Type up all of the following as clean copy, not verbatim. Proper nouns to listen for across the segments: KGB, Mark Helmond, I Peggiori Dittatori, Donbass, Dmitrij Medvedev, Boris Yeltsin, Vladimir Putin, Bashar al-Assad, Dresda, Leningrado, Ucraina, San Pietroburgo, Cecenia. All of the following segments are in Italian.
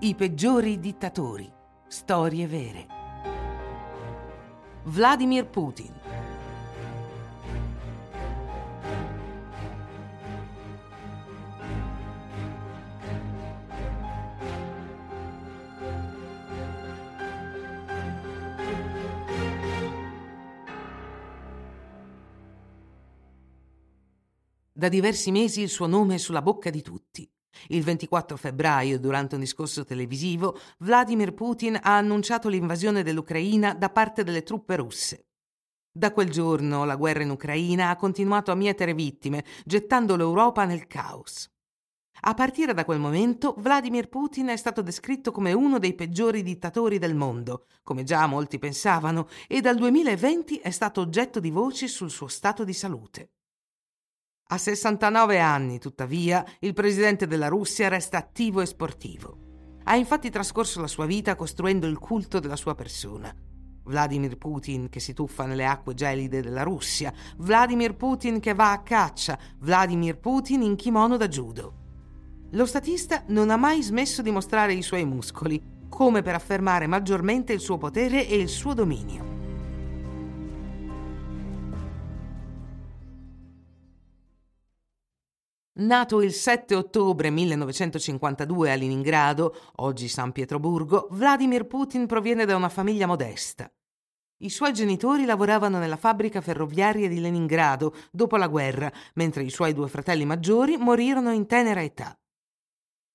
I peggiori dittatori. Storie vere. Vladimir Putin. Da diversi mesi il suo nome è sulla bocca di tutti. Il 24 febbraio, durante un discorso televisivo, Vladimir Putin ha annunciato l'invasione dell'Ucraina da parte delle truppe russe. Da quel giorno la guerra in Ucraina ha continuato a mietere vittime, gettando l'Europa nel caos. A partire da quel momento, Vladimir Putin è stato descritto come uno dei peggiori dittatori del mondo, come già molti pensavano, e dal 2020 è stato oggetto di voci sul suo stato di salute. A 69 anni, tuttavia, il presidente della Russia resta attivo e sportivo. Ha infatti trascorso la sua vita costruendo il culto della sua persona. Vladimir Putin che si tuffa nelle acque gelide della Russia, Vladimir Putin che va a caccia, Vladimir Putin in kimono da judo. Lo statista non ha mai smesso di mostrare i suoi muscoli, come per affermare maggiormente il suo potere e il suo dominio. Nato il 7 ottobre 1952 a Leningrado, oggi San Pietroburgo, Vladimir Putin proviene da una famiglia modesta. I suoi genitori lavoravano nella fabbrica ferroviaria di Leningrado dopo la guerra, mentre i suoi due fratelli maggiori morirono in tenera età.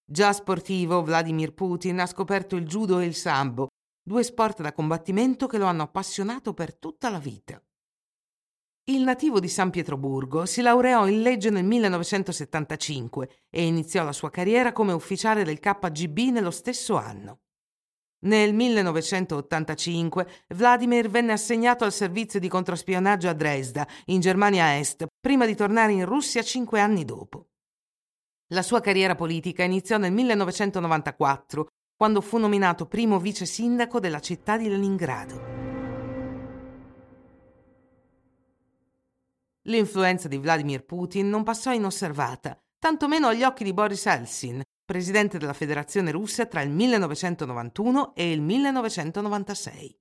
Già sportivo, Vladimir Putin ha scoperto il judo e il sambo, due sport da combattimento che lo hanno appassionato per tutta la vita. Il nativo di San Pietroburgo si laureò in legge nel 1975 e iniziò la sua carriera come ufficiale del KGB nello stesso anno. Nel 1985 Vladimir venne assegnato al servizio di controspionaggio a Dresda, in Germania Est, prima di tornare in Russia 5 anni dopo. La sua carriera politica iniziò nel 1994, quando fu nominato primo vice sindaco della città di Leningrado. L'influenza di Vladimir Putin non passò inosservata, tantomeno agli occhi di Boris Yeltsin, presidente della Federazione Russa tra il 1991 e il 1996.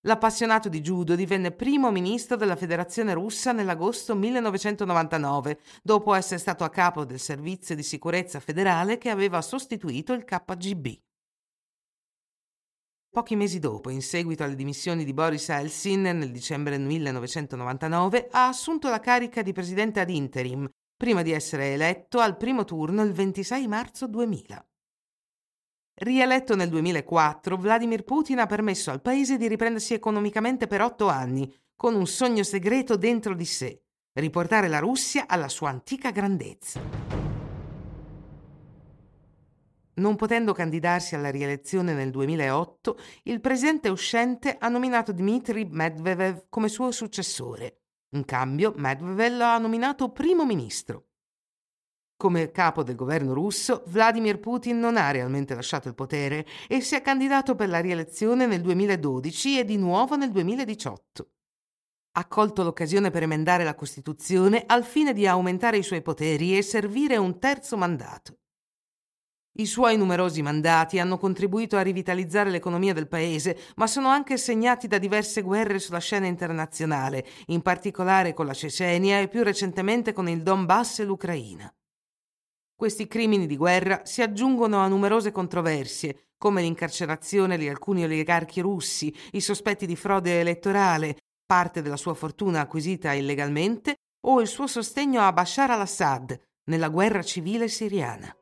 L'appassionato di judo divenne primo ministro della Federazione Russa nell'agosto 1999, dopo essere stato a capo del Servizio di Sicurezza Federale che aveva sostituito il KGB. Pochi mesi dopo, in seguito alle dimissioni di Boris Yeltsin nel dicembre 1999, ha assunto la carica di presidente ad interim, prima di essere eletto al primo turno il 26 marzo 2000. Rieletto nel 2004, Vladimir Putin ha permesso al paese di riprendersi economicamente per 8 anni, con un sogno segreto dentro di sé: riportare la Russia alla sua antica grandezza. Non potendo candidarsi alla rielezione nel 2008, il presidente uscente ha nominato Dmitrij Medvedev come suo successore. In cambio, Medvedev lo ha nominato primo ministro. Come capo del governo russo, Vladimir Putin non ha realmente lasciato il potere e si è candidato per la rielezione nel 2012 e di nuovo nel 2018. Ha colto l'occasione per emendare la Costituzione al fine di aumentare i suoi poteri e servire un terzo mandato. I suoi numerosi mandati hanno contribuito a rivitalizzare l'economia del paese, ma sono anche segnati da diverse guerre sulla scena internazionale, in particolare con la Cecenia e più recentemente con il Donbass e l'Ucraina. Questi crimini di guerra si aggiungono a numerose controversie, come l'incarcerazione di alcuni oligarchi russi, i sospetti di frode elettorale, parte della sua fortuna acquisita illegalmente o il suo sostegno a Bashar al-Assad nella guerra civile siriana.